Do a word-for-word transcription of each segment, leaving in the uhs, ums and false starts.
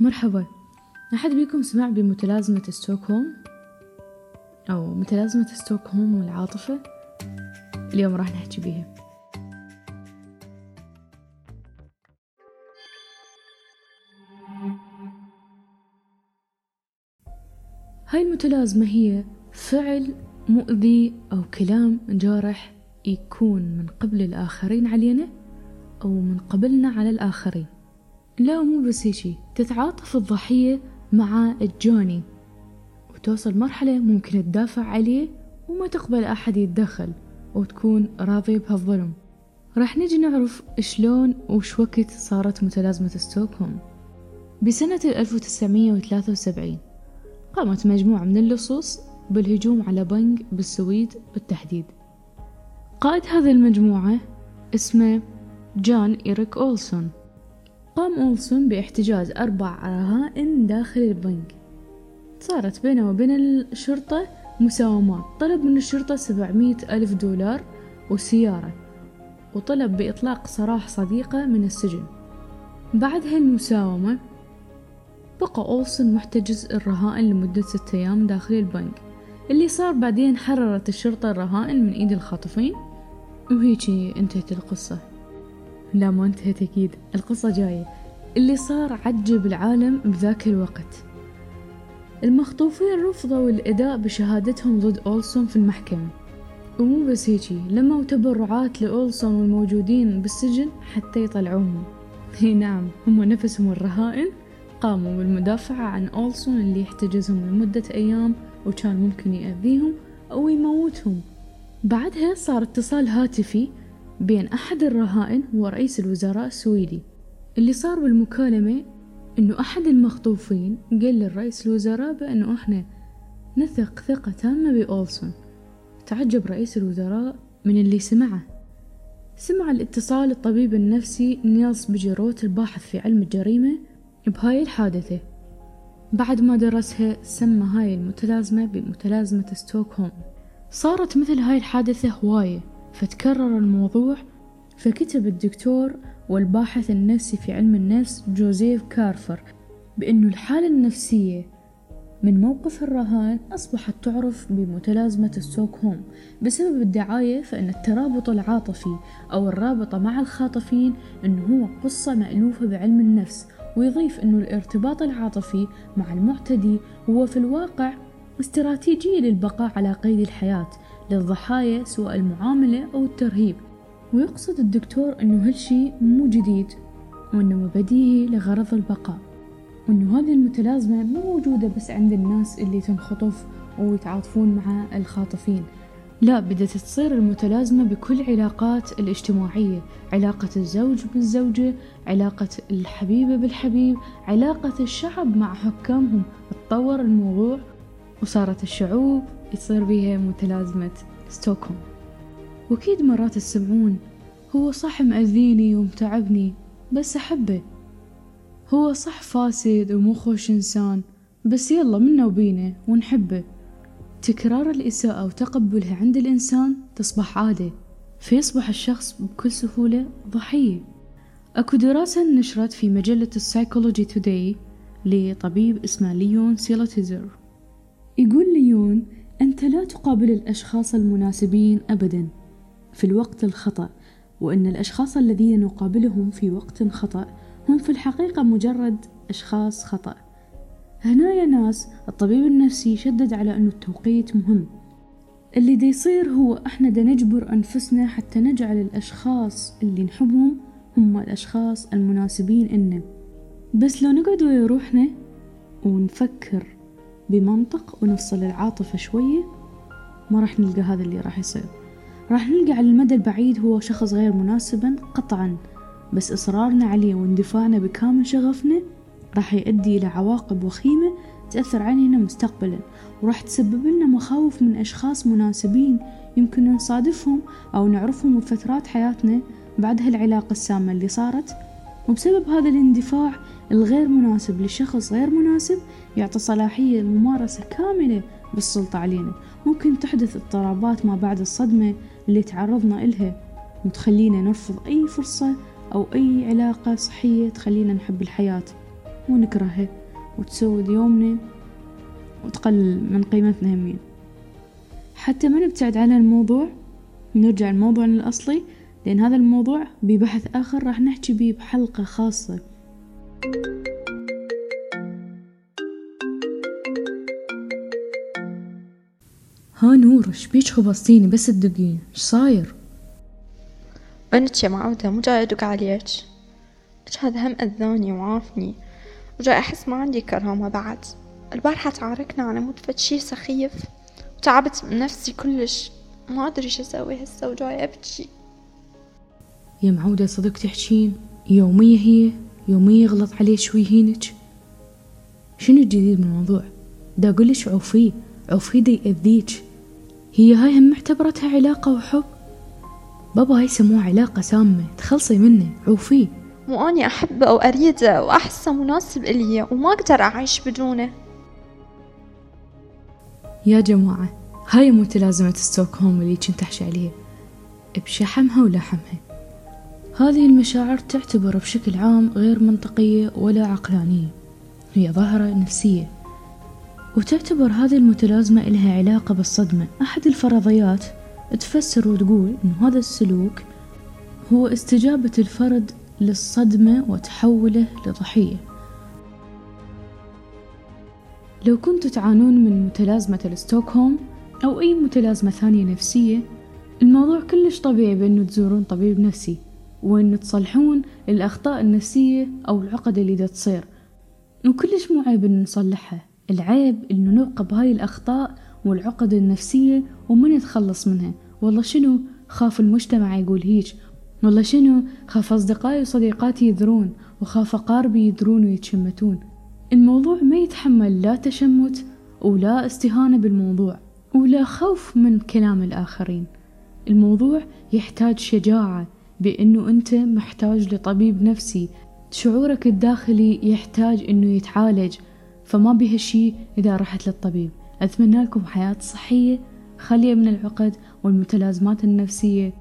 مرحبا، أحد بيكم سمع بمتلازمة ستوكهولم؟ أو متلازمة ستوكهولم والعاطفة؟ اليوم راح نحكي بيها. هاي المتلازمة هي فعل مؤذي أو كلام جارح يكون من قبل الآخرين علينا أو من قبلنا على الآخرين. لا، مو بس هيك، تتعاطف الضحية مع الجاني وتوصل مرحلة ممكن تدافع عليه وما تقبل أحد يتدخل وتكون راضية بهالظلم. راح نجي نعرف شلون وش وقت صارت متلازمة ستوكهولم. بسنة ألف وتسعمية وثلاثة وسبعين قامت مجموعة من اللصوص بالهجوم على بنك بالسويد بالتحديد. قائد هذه المجموعة اسمه جان اريك اولسون. قام اولسون باحتجاز أربع رهائن داخل البنك. صارت بينه وبين الشرطة مساومات. طلب من الشرطة سبعمية ألف دولار وسيارة، وطلب بإطلاق سراح صديقة من السجن. بعد هالمساومة بقى أولسون محتجز الرهائن لمدة ستة أيام داخل البنك. اللي صار بعدين حررت الشرطة الرهائن من إيد الخاطفين، وهيجي انتهت القصة. لا، ما انتهت، أكيد القصة جاية. اللي صار عجب العالم بذاك الوقت. المخطوفين رفضوا الأداء بشهادتهم ضد أولسون في المحكمة، ومو بس هيجي، لموا تبرعات لأولسون والموجودين بالسجن حتى يطلعوهم. هي نعم، هم نفسهم الرهائن قاموا بالمدافعة عن أولسون اللي احتجزهم لمدة أيام وكان ممكن يأذيهم أو يموتهم. بعدها صار اتصال هاتفي بين أحد الرهائن ورئيس الوزراء السويدي. اللي صار بالمكالمة أنه أحد المخطوفين قال للرئيس الوزراء بأنه إحنا نثق ثقة تامة بأولسون. تعجب رئيس الوزراء من اللي سمعه. سمع الاتصال الطبيب النفسي نيلس بجروت الباحث في علم الجريمة بهاي الحادثة. بعد ما درسها سمى هاي المتلازمة بمتلازمة ستوكهولم. صارت مثل هاي الحادثة هواية، فتكرر الموضوع، فكتب الدكتور والباحث النفسي في علم النفس جوزيف كارفر بأنه الحالة النفسية من موقف الرهائن أصبحت تعرف بمتلازمة ستوكهولم بسبب الدعاية. فإن الترابط العاطفي أو الرابطة مع الخاطفين أنه هو قصة مألوفة بعلم النفس، ويضيف أنه الارتباط العاطفي مع المعتدي هو في الواقع استراتيجية للبقاء على قيد الحياة للضحايا، سواء المعاملة أو الترهيب. ويقصد الدكتور أنه هالشي مو جديد، وأنه بديهي لغرض البقاء، وأنه هذه المتلازمة مو موجودة بس عند الناس اللي تنخطف ويتعاطفون مع الخاطفين. لا، بدأت تصير المتلازمة بكل علاقات الاجتماعية، علاقة الزوج بالزوجة، علاقة الحبيبة بالحبيب، علاقة الشعب مع حكامهم. اتطور الموضوع وصارت الشعوب يصير بيها متلازمة ستوكهولم. وأكيد مرات تسمعون هو صح مأذيني ومتعبني بس أحبه، هو صح فاسد ومو خوش إنسان بس يلا منا وبينا ونحبه. تكرار الإساءة وتقبلها عند الإنسان تصبح عادة، فيصبح الشخص بكل سهولة ضحية. أكو دراسة نشرت في مجلة السايكولوجي توداي لطبيب اسمه ليون سيليتزر. يقول ليون: أنت لا تقابل الأشخاص المناسبين أبدا في الوقت الخطأ، وأن الأشخاص الذين نقابلهم في وقت خطأ هم في الحقيقة مجرد أشخاص خطأ. هنا يا ناس الطبيب النفسي شدد على أنه التوقيت مهم. اللي دا يصير هو إحنا دا نجبر أنفسنا حتى نجعل الأشخاص اللي نحبهم هم الأشخاص المناسبين إلنا. بس لو نقعد ويا روحنا ونفكر بمنطق ونفصل العاطفة شوية، ما راح نلقى هذا اللي راح يصير. راح نلقى على المدى البعيد هو شخص غير مناسبا قطعا، بس إصرارنا عليه واندفاعنا بكامل شغفنا راح يؤدي إلى عواقب وخيمة تأثر علينا مستقبلا، وراح تسبب لنا مخاوف من أشخاص مناسبين يمكن نصادفهم أو نعرفهم بفترات حياتنا بعد هالعلاقة السامة اللي صارت. وبسبب هذا الاندفاع الغير مناسب لشخص غير مناسب يعطي صلاحية الممارسة كاملة بالسلطة علينا. ممكن تحدث اضطرابات ما بعد الصدمة اللي تعرضنا إلها وتخلينا نرفض أي فرصة أو أي علاقة صحية تخلينا نحب الحياة. ونكرهه وتسود يومنا وتقلل من قيمتنا همين. حتى ما نبتعد عن الموضوع نرجع الموضوع الأصلي، لأن هذا الموضوع ببحث آخر راح نحكي بيه بحلقة خاصة. ها نور، شبيك خبصتيني بس تدقين؟ ايش صاير؟ بنتي معودة مو جاي ادق عليك، ليش هذا هم اذاني وعافني وجاي احس ما عندي كرامة بعد. البارحة تعاركنا على مود فد شي سخيف وتعبت من نفسي كلش، ما ادري ايش اسوي هسه وجاي ابكي. يا معودة صدق تحكين؟ يومية هي يومية غلط عليك ويهينك. شنو الجديد من الموضوع دا؟ اقولك عوفيه عوفيه دا يأذيك. هي هاي هم معتبرتها علاقة وحب؟ بابا هاي سموها علاقة سامة، تخلصي منه، عوفيه. مو أني أحبه أو أريده وأحسه مناسب إلي وما أقدر أعيش بدونه. يا جماعة هاي متلازمة ستوكهولم اللي كنت أحكي عليها، بشحمها ولحمها. هذه المشاعر تعتبر بشكل عام غير منطقية ولا عقلانية، هي ظاهرة نفسية. وتعتبر هذه المتلازمة إلها علاقة بالصدمة. أحد الفرضيات تفسر وتقول إن هذا السلوك هو استجابة الفرد للصدمة وتحوله لضحية. لو كنتوا تعانون من متلازمة الستوكهولم أو أي متلازمة ثانية نفسية، الموضوع كلش طبيعي بأنه تزورون طبيب نفسي وأنه تصلحون الأخطاء النفسية أو العقد اللي دا تصير، وكلش مو عيب أنه نصلحها. العيب أنه نوقف هاي الأخطاء والعقد النفسية وما نتخلص منها. والله شنو خاف المجتمع يقول هيك، والله شنو خاف أصدقائي وصديقاتي يدرون، وخاف أقاربي يدرون ويتشمتون. الموضوع ما يتحمل لا تشمت ولا استهانة بالموضوع ولا خوف من كلام الآخرين. الموضوع يحتاج شجاعة، بأنه أنت محتاج لطبيب نفسي، شعورك الداخلي يحتاج أنه يتعالج، فما بها شي إذا رحت للطبيب. أتمنى لكم حياة صحية خالية من العقد والمتلازمات النفسية.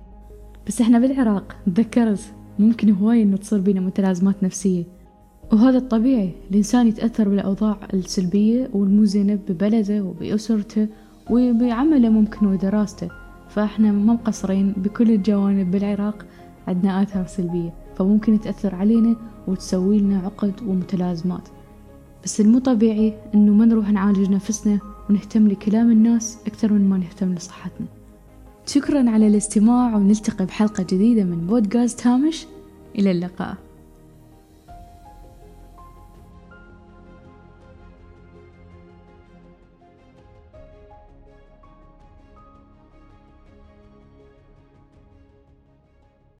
بس احنا بالعراق تذكرت ممكن هواي إنه تصير بينا متلازمات نفسية، وهذا الطبيعي. الإنسان يتأثر بالأوضاع السلبية والمو زينة ببلده وبأسرته وبعمله ممكن ودراسته، فاحنا ما مقصرين بكل الجوانب. بالعراق عندنا آثار سلبية فممكن تأثر علينا وتسوي لنا عقد ومتلازمات. بس المو طبيعي إنه ما نروح نعالج نفسنا ونهتم لكلام الناس أكثر من ما نهتم لصحتنا. شكرا على الاستماع، ونلتقي بحلقة جديدة من بودكاست هامش. إلى اللقاء.